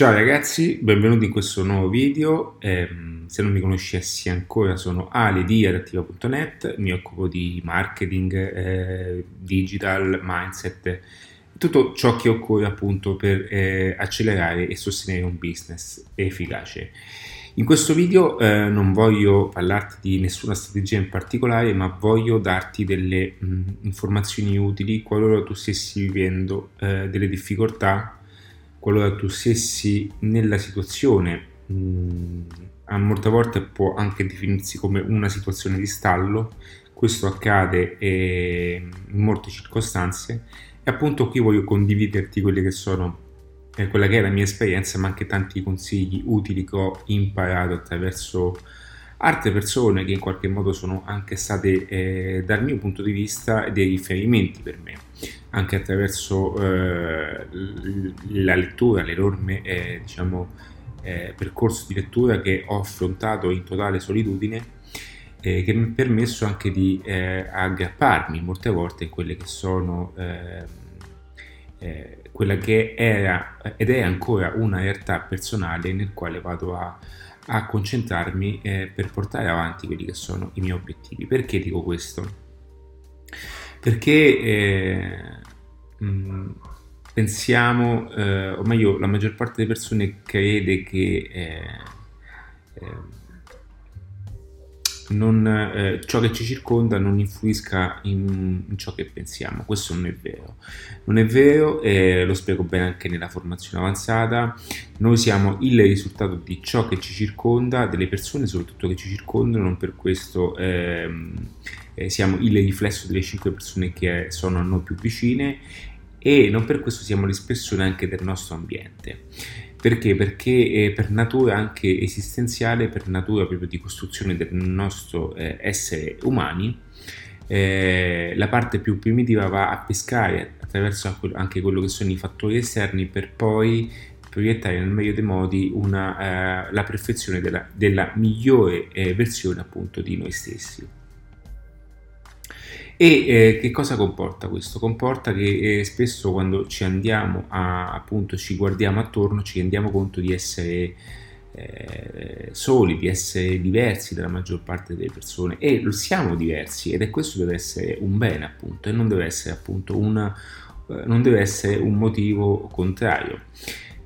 Ciao ragazzi, benvenuti in questo nuovo video. Se non mi conoscessi ancora, sono Ale di Adattiva.net, mi occupo di marketing, digital, mindset, tutto ciò che occorre appunto per accelerare e sostenere un business efficace. In questo video non voglio parlarti di nessuna strategia in particolare, ma voglio darti delle informazioni utili qualora tu stessi vivendo delle difficoltà, qualora tu stessi nella situazione, a molte volte può anche definirsi come una situazione di stallo. Questo accade in molte circostanze e appunto qui voglio condividerti quella che è la mia esperienza, ma anche tanti consigli utili che ho imparato attraverso altre persone che in qualche modo sono anche state dal mio punto di vista dei riferimenti per me, anche attraverso la lettura, l'enorme percorso di lettura che ho affrontato in totale solitudine, che mi ha permesso anche di aggrapparmi molte volte a quelle che sono quella che era ed è ancora una realtà personale nel quale vado a concentrarmi per portare avanti quelli che sono i miei obiettivi. Perché dico questo? Perché pensiamo, o meglio la maggior parte delle persone crede che ciò che ci circonda non influisca in ciò che pensiamo. Questo non è vero. Non è vero, lo spiego bene anche nella formazione avanzata. Noi siamo il risultato di ciò che ci circonda, delle persone soprattutto che ci circondano, non per questo siamo il riflesso delle 5 persone che sono a noi più vicine e non per questo siamo l'espressione anche del nostro ambiente. Perché? Perché per natura anche esistenziale, per natura proprio di costruzione del nostro essere umani, la parte più primitiva va a pescare attraverso anche quello che sono i fattori esterni per poi proiettare nel meglio dei modi la perfezione della migliore versione appunto di noi stessi. E che cosa comporta questo? Comporta che spesso quando ci andiamo ci guardiamo attorno, ci rendiamo conto di essere soli, di essere diversi dalla maggior parte delle persone, e lo siamo diversi, ed è questo deve essere un bene appunto, e non deve essere appunto un motivo contrario.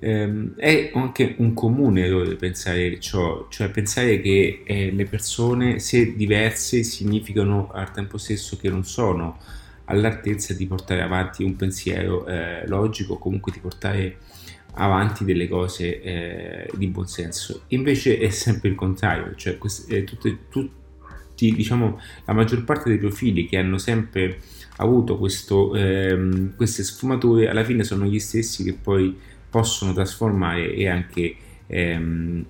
È anche un comune errore pensare ciò, cioè pensare che le persone, se diverse, significano al tempo stesso che non sono all'altezza di portare avanti un pensiero logico, comunque di portare avanti delle cose di buon senso. Invece è sempre il contrario, cioè la maggior parte dei profili che hanno sempre avuto queste sfumature alla fine sono gli stessi che poi possono trasformare e anche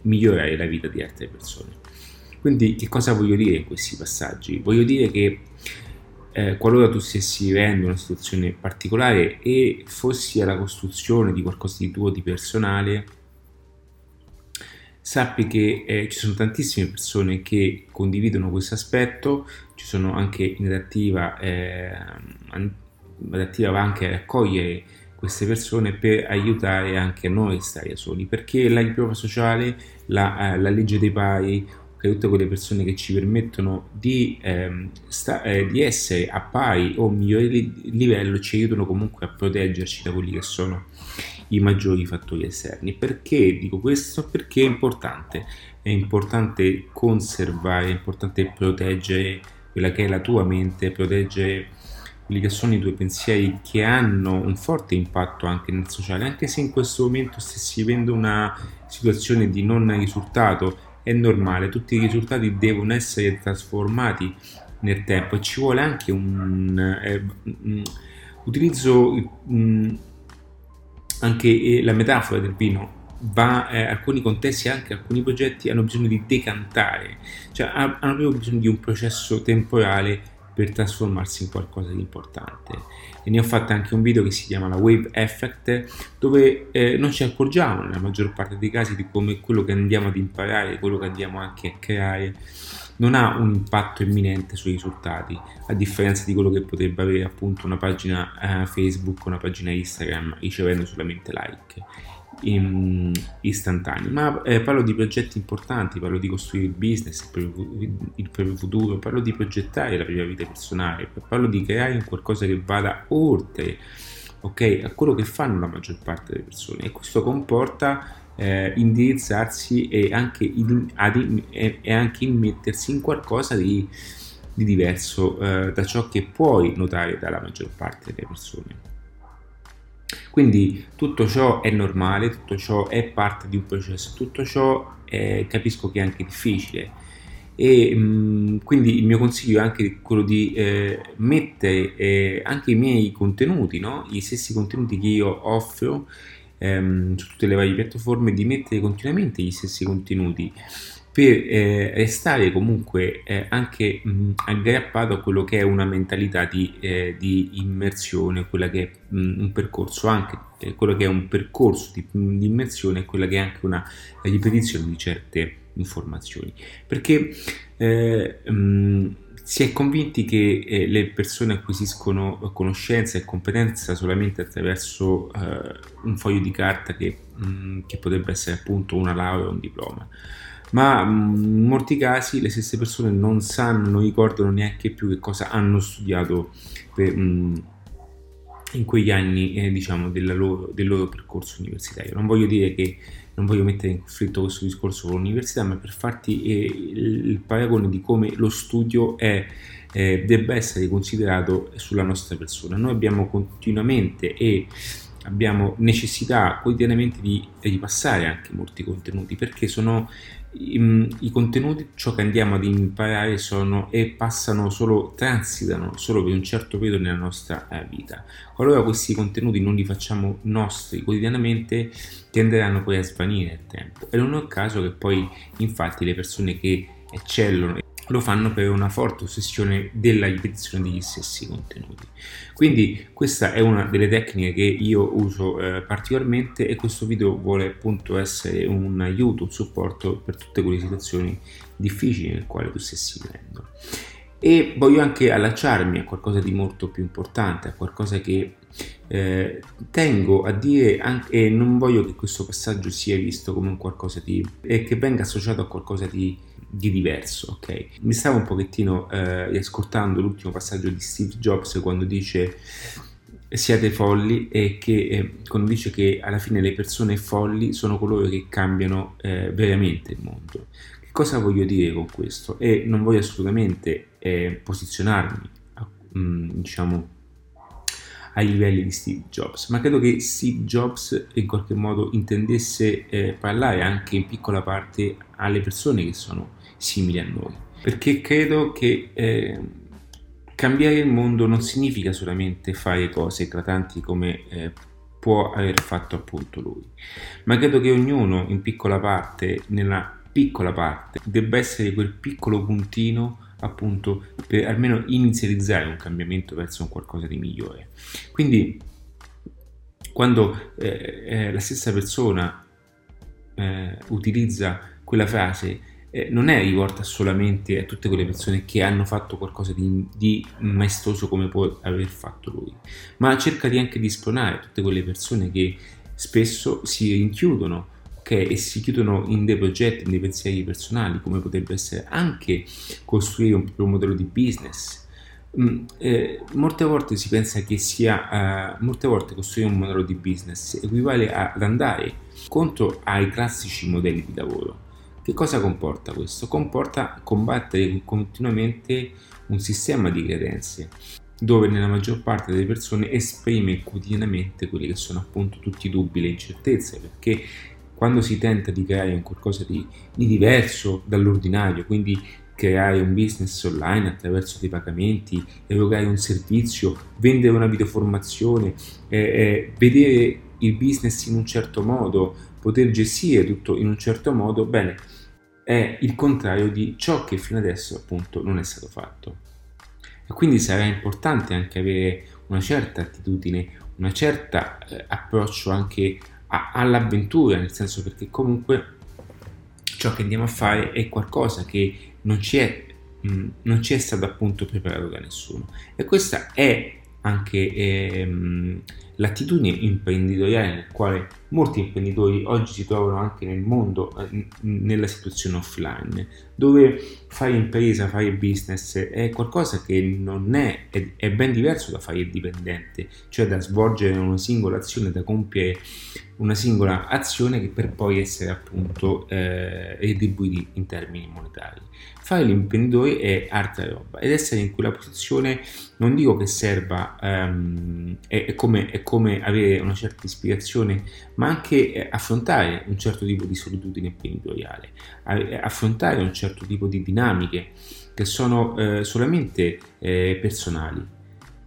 migliorare la vita di altre persone. Quindi che cosa voglio dire in questi passaggi? Voglio dire che qualora tu stessi vivendo una situazione particolare e fossi alla costruzione di qualcosa di tuo, di personale, sappi che ci sono tantissime persone che condividono questo aspetto. Ci sono anche in Adattiva, Adattiva va anche a raccogliere queste persone per aiutare anche noi a stare soli, perché la riprova sociale, la legge dei pari, che tutte quelle persone che ci permettono di essere a pari o migliore livello ci aiutano comunque a proteggerci da quelli che sono i maggiori fattori esterni. Perché dico questo? Perché è importante conservare, è importante proteggere quella che è la tua mente, proteggere quelli che sono i tuoi pensieri che hanno un forte impatto anche nel sociale. Anche se in questo momento stessi vivendo una situazione di non risultato, è normale, tutti i risultati devono essere trasformati nel tempo e ci vuole anche un utilizzo, anche la metafora del vino. Alcuni contesti, anche alcuni progetti hanno bisogno di decantare, cioè hanno proprio bisogno di un processo temporale per trasformarsi in qualcosa di importante. E ne ho fatto anche un video che si chiama la Wave Effect, dove non ci accorgiamo nella maggior parte dei casi di come quello che andiamo ad imparare, quello che andiamo anche a creare non ha un impatto imminente sui risultati, a differenza di quello che potrebbe avere appunto una pagina Facebook o una pagina Instagram ricevendo solamente like istantanei. Ma parlo di progetti importanti, parlo di costruire il business, il proprio futuro, parlo di progettare la propria vita personale, parlo di creare un qualcosa che vada oltre, ok, a quello che fanno la maggior parte delle persone, e questo comporta indirizzarsi e anche immettersi in qualcosa di diverso da ciò che puoi notare dalla maggior parte delle persone. Quindi tutto ciò è normale, tutto ciò è parte di un processo, tutto ciò capisco che è anche difficile, e quindi il mio consiglio è anche quello di mettere anche i miei contenuti, no? Gli stessi contenuti che io offro su tutte le varie piattaforme, di mettere continuamente gli stessi contenuti per restare comunque anche aggrappato a quello che è una mentalità di immersione, quella che è un percorso, anche quello che è un percorso di immersione, e quella che è anche una ripetizione di certe informazioni, perché si è convinti che le persone acquisiscono conoscenza e competenza solamente attraverso un foglio di carta che potrebbe essere appunto una laurea o un diploma, ma in molti casi le stesse persone non sanno, non ricordano neanche più che cosa hanno studiato in quegli anni diciamo del loro percorso universitario. Non voglio dire che non voglio mettere in conflitto questo discorso con l'università, ma per farti il paragone di come lo studio debba essere considerato sulla nostra persona. Noi abbiamo continuamente e abbiamo necessità quotidianamente di ripassare anche molti contenuti, perché sono i contenuti, ciò che andiamo ad imparare, sono e passano solo, transitano solo per un certo periodo nella nostra vita. Qualora questi contenuti non li facciamo nostri quotidianamente, tenderanno poi a svanire nel tempo, e non è un caso che poi infatti le persone che eccellono lo fanno per una forte ossessione della ripetizione degli stessi contenuti. Quindi questa è una delle tecniche che io uso particolarmente, e questo video vuole appunto essere un aiuto, un supporto per tutte quelle situazioni difficili nel quale tu stessi vivendo. E voglio anche allacciarmi a qualcosa di molto più importante, a qualcosa che tengo a dire anche, e non voglio che questo passaggio sia visto come un qualcosa di che venga associato a qualcosa di diverso, ok? Mi stavo un pochettino ascoltando l'ultimo passaggio di Steve Jobs, quando dice siate folli, e quando dice che alla fine le persone folli sono coloro che cambiano veramente il mondo. Che cosa voglio dire con questo? E non voglio assolutamente posizionarmi diciamo ai livelli di Steve Jobs, ma credo che Steve Jobs in qualche modo intendesse parlare anche in piccola parte alle persone che sono simili a noi, perché credo che cambiare il mondo non significa solamente fare cose eclatanti come può aver fatto appunto lui, ma credo che ognuno in piccola parte, nella piccola parte, debba essere quel piccolo puntino appunto per almeno inizializzare un cambiamento verso un qualcosa di migliore. Quindi quando la stessa persona utilizza quella frase, non è rivolta solamente a tutte quelle persone che hanno fatto qualcosa di maestoso come può aver fatto lui, ma cerca di anche di spronare tutte quelle persone che spesso si rinchiudono, okay, e si chiudono in dei progetti, in dei pensieri personali, come potrebbe essere anche costruire un proprio modello di business. Molte volte si pensa che sia molte volte costruire un modello di business equivale ad andare contro ai classici modelli di lavoro. Che cosa comporta questo? Comporta combattere continuamente un sistema di credenze, dove nella maggior parte delle persone esprime quotidianamente quelli che sono appunto tutti i dubbi, le incertezze, perché quando si tenta di creare un qualcosa di diverso dall'ordinario, quindi creare un business online attraverso dei pagamenti, erogare un servizio, vendere una videoformazione, vedere il business in un certo modo, poter gestire tutto in un certo modo, bene, è il contrario di ciò che fino adesso appunto non è stato fatto. E quindi sarà importante anche avere una certa attitudine, una certa approccio anche all'avventura, nel senso, perché comunque ciò che andiamo a fare è qualcosa che non ci è non ci è stato appunto preparato da nessuno, e questa è anche l'attitudine imprenditoriale nel quale molti imprenditori oggi si trovano anche nel mondo, nella situazione offline, dove fare impresa, fare business è qualcosa che non è, è ben diverso da fare il dipendente, cioè da svolgere una singola azione, da compiere una singola azione che per poi essere appunto retribuiti in termini monetari. Fare l'imprenditore è altra roba, ed essere in quella posizione non dico che serva, è come avere una certa ispirazione, ma anche affrontare un certo tipo di solitudine imprenditoriale, affrontare un certo tipo di dinamiche che sono solamente personali,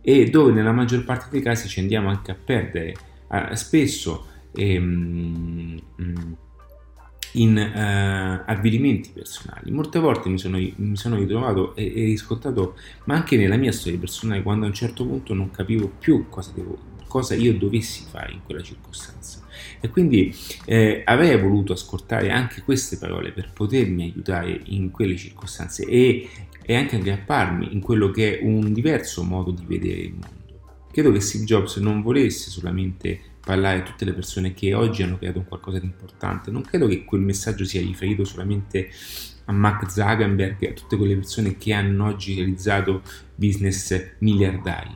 e dove nella maggior parte dei casi ci andiamo anche a perdere spesso in avvenimenti personali. Molte volte mi sono ritrovato e riscontrato, ma anche nella mia storia personale, quando a un certo punto non capivo più cosa io dovessi fare in quella circostanza, e quindi avrei voluto ascoltare anche queste parole per potermi aiutare in quelle circostanze e anche aggrapparmi in quello che è un diverso modo di vedere il mondo. Credo che Steve Jobs non volesse solamente parlare a tutte le persone che oggi hanno creato un qualcosa di importante, non credo che quel messaggio sia riferito solamente a Mark Zuckerberg e a tutte quelle persone che hanno oggi realizzato business miliardari,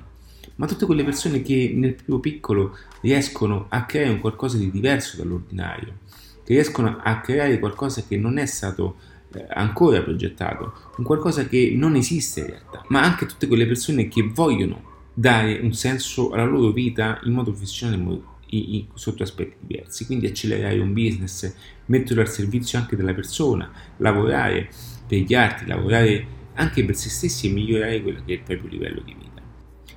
ma tutte quelle persone che nel più piccolo riescono a creare un qualcosa di diverso dall'ordinario, che riescono a creare qualcosa che non è stato ancora progettato, un qualcosa che non esiste in realtà, ma anche tutte quelle persone che vogliono dare un senso alla loro vita in modo professionale, sotto aspetti diversi, quindi accelerare un business, metterlo al servizio anche della persona, lavorare per gli altri, lavorare anche per se stessi e migliorare quello che è il proprio livello di vita.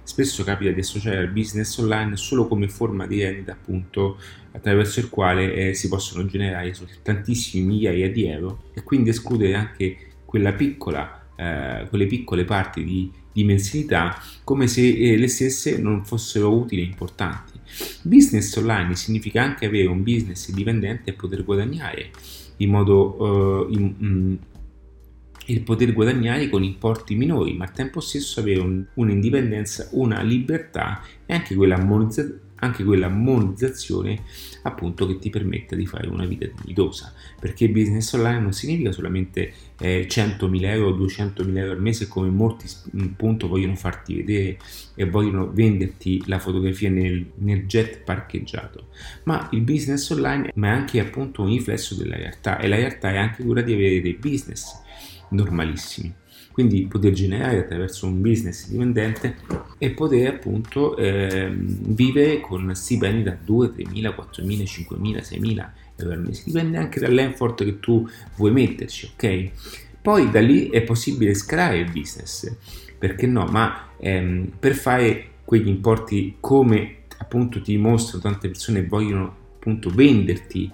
Spesso capita di associare al business online solo come forma di rendita, appunto, attraverso il quale si possono generare tantissimi migliaia di euro, e quindi escludere anche quelle piccole parti di mensilità, come se le stesse non fossero utili e importanti. Business online significa anche avere un business dipendente e poter guadagnare in modo il poter guadagnare con importi minori, ma al tempo stesso avere un'indipendenza, una libertà e anche quella monetizzazione, appunto, che ti permetta di fare una vita dignitosa, perché business online non significa solamente 100.000 euro o 200.000 euro al mese, come molti appunto vogliono farti vedere e vogliono venderti la fotografia nel jet parcheggiato, ma il business online è anche appunto un riflesso della realtà, e la realtà è anche quella di avere dei business normalissimi, quindi poter generare attraverso un business dipendente e poter appunto vivere con stipendi da 2, 3.000, 4.000, 5.000, 6.000 euro al mese, dipende anche dall'effort che tu vuoi metterci, ok? Poi da lì è possibile scalare il business, perché no? Ma per fare quegli importi, come appunto ti mostrano tante persone, vogliono appunto venderti,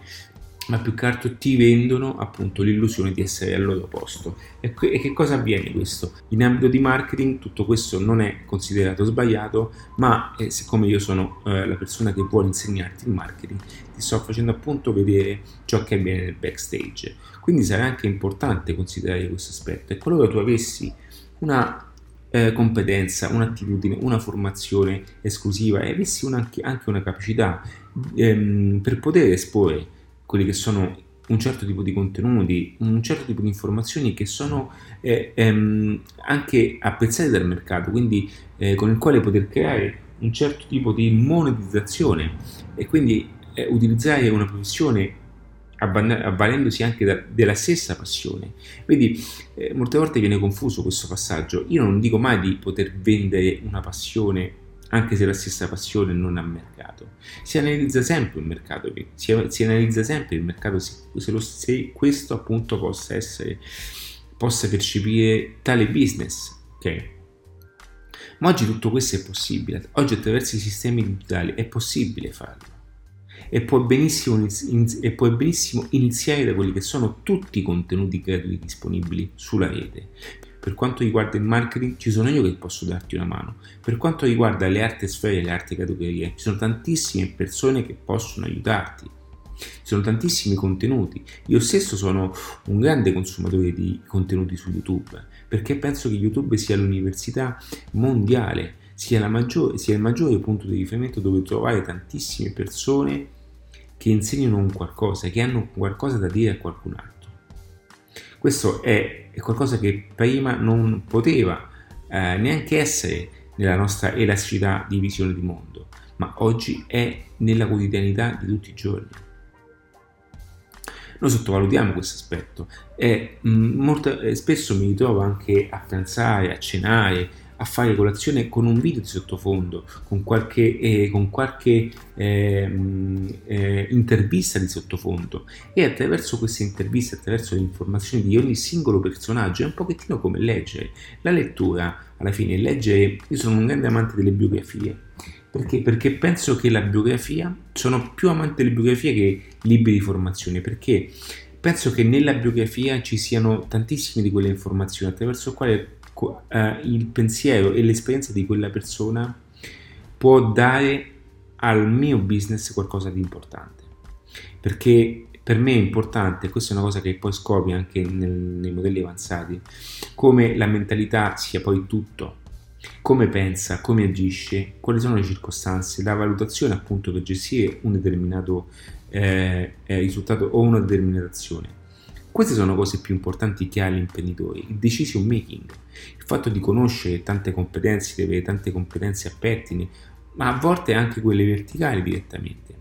ma più che altro ti vendono appunto l'illusione di essere al loro posto. E che cosa avviene questo? In ambito di marketing tutto questo non è considerato sbagliato, ma siccome io sono la persona che vuole insegnarti il marketing, ti sto facendo appunto vedere ciò che avviene nel backstage, quindi sarà anche importante considerare questo aspetto, e qualora tu avessi una competenza, un'attitudine, una formazione esclusiva e avessi anche una capacità per poter esporre quelli che sono un certo tipo di contenuti, un certo tipo di informazioni che sono anche apprezzate dal mercato, quindi con il quale poter creare un certo tipo di monetizzazione, e quindi utilizzare una professione avvalendosi anche della stessa passione. Vedi, molte volte viene confuso questo passaggio. Io non dico mai di poter vendere una passione, anche se la stessa passione non ha mercato. Si analizza sempre il mercato se questo appunto possa percepire tale business, ok? Ma oggi tutto questo è possibile, oggi attraverso i sistemi digitali è possibile farlo, e puoi benissimo iniziare da quelli che sono tutti i contenuti gratuiti disponibili sulla rete. Per quanto riguarda il marketing ci sono io che posso darti una mano, per quanto riguarda le altre sfere e le altre categorie ci sono tantissime persone che possono aiutarti, ci sono tantissimi contenuti. Io stesso sono un grande consumatore di contenuti su YouTube, perché penso che YouTube sia l'università mondiale, sia il maggiore punto di riferimento dove trovare tantissime persone che insegnano un qualcosa, che hanno qualcosa da dire a qualcun altro. Questo è qualcosa che prima non poteva neanche essere nella nostra elasticità di visione di mondo, ma oggi è nella quotidianità di tutti i giorni. Noi sottovalutiamo questo aspetto e spesso mi ritrovo anche a pranzare, a cenare, a fare colazione con un video di sottofondo, con qualche intervista di sottofondo, e attraverso queste interviste, attraverso le informazioni di ogni singolo personaggio, è un pochettino come leggere. La lettura, alla fine, io sono un grande amante delle biografie, perché penso che la biografia, sono più amante delle biografie che libri di formazione, perché penso che nella biografia ci siano tantissime di quelle informazioni attraverso le quali il pensiero e l'esperienza di quella persona può dare al mio business qualcosa di importante, perché per me è importante, questa è una cosa che poi scopri anche nei modelli avanzati, come la mentalità sia poi tutto, come pensa, come agisce, quali sono le circostanze, la valutazione appunto per gestire un determinato risultato o una determinata azione. Queste sono cose più importanti che ha l'imprenditore, il decision making, il fatto di conoscere tante competenze, di avere tante competenze a pettine, ma a volte anche quelle verticali direttamente.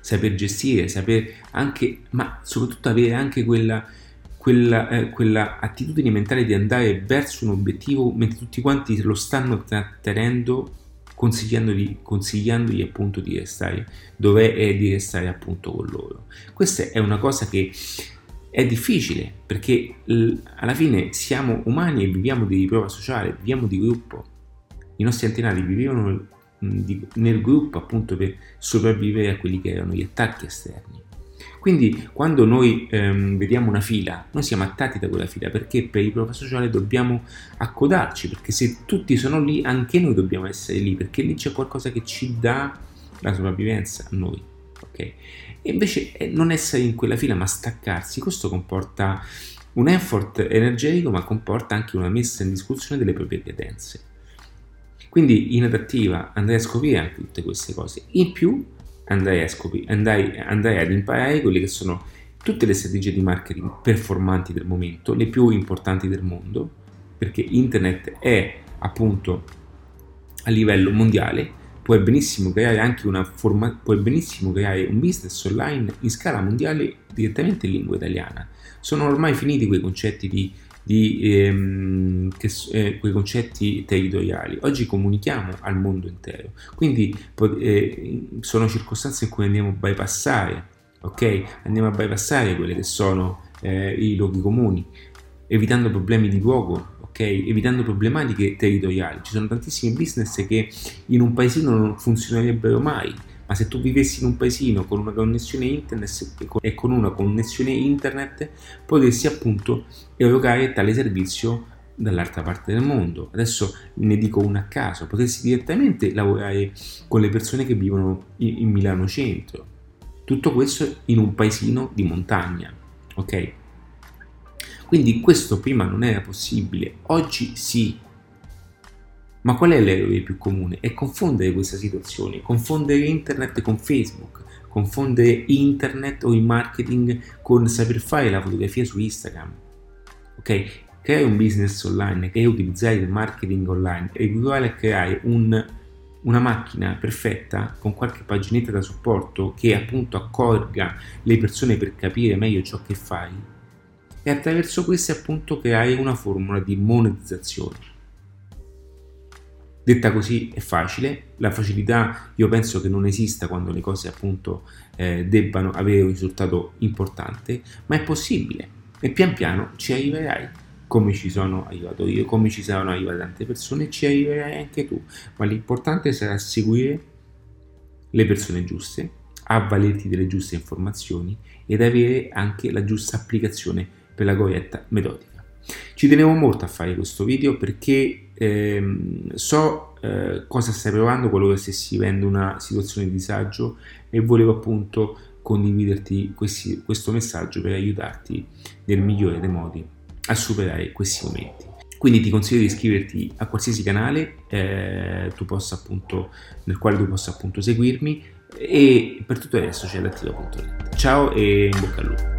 Saper gestire, saper anche, ma soprattutto avere anche quella attitudine mentale di andare verso un obiettivo mentre tutti quanti lo stanno trattenendo, consigliandogli appunto di restare dov'è e di restare appunto con loro. Questa è una cosa che è difficile, perché alla fine siamo umani e viviamo di prova sociale, viviamo di gruppo. I nostri antenati vivevano nel gruppo appunto per sopravvivere a quelli che erano gli attacchi esterni. Quindi quando noi vediamo una fila, noi siamo attratti da quella fila, perché per il prova sociale dobbiamo accodarci, perché se tutti sono lì anche noi dobbiamo essere lì, perché lì c'è qualcosa che ci dà la sopravvivenza a noi. Okay? E invece non essere in quella fila ma staccarsi, questo comporta un effort energetico, ma comporta anche una messa in discussione delle proprie credenze. Quindi in Adattiva andrei a scoprire anche tutte queste cose. In più andai ad imparare quelle che sono tutte le strategie di marketing performanti del momento, le più importanti del mondo, perché internet è appunto a livello mondiale. Puoi benissimo creare anche puoi benissimo creare un business online in scala mondiale direttamente in lingua italiana. Sono ormai finiti quei concetti quei concetti territoriali. Oggi comunichiamo al mondo intero, quindi sono circostanze in cui andiamo a bypassare, quelle che sono i luoghi comuni, evitando problemi di luogo, evitando problematiche territoriali. Ci sono tantissimi business che in un paesino non funzionerebbero mai, ma se tu vivessi in un paesino con una connessione internet potresti appunto erogare tale servizio dall'altra parte del mondo. Adesso ne dico una a caso: potresti direttamente lavorare con le persone che vivono in Milano centro, tutto questo in un paesino di montagna, ok? Quindi questo prima non era possibile, oggi sì. Ma qual è l'errore più comune? È confondere questa situazione, confondere internet con Facebook, confondere internet o il marketing con saper fare la fotografia su Instagram. Ok? Creare un business online, che è utilizzare il marketing online, è uguale a creare una macchina perfetta con qualche paginetta da supporto che appunto accorga le persone per capire meglio ciò che fai, e attraverso queste appunto creare una formula di monetizzazione. Detta così è facile, la facilità io penso che non esista quando le cose appunto debbano avere un risultato importante, ma è possibile e pian piano ci arriverai, come ci sono arrivato io, come ci saranno arrivate tante persone, ci arriverai anche tu, ma l'importante sarà seguire le persone giuste, avvalerti delle giuste informazioni ed avere anche la giusta applicazione per la corretta metodica. Ci tenevo molto a fare questo video perché so cosa stai provando qualora stessi vivendo una situazione di disagio, e volevo appunto condividerti questo messaggio per aiutarti nel migliore dei modi a superare questi momenti. Quindi ti consiglio di iscriverti a qualsiasi canale nel quale tu possa appunto seguirmi, e per tutto adesso c'è Adattiva.net. Ciao e in bocca al lupo.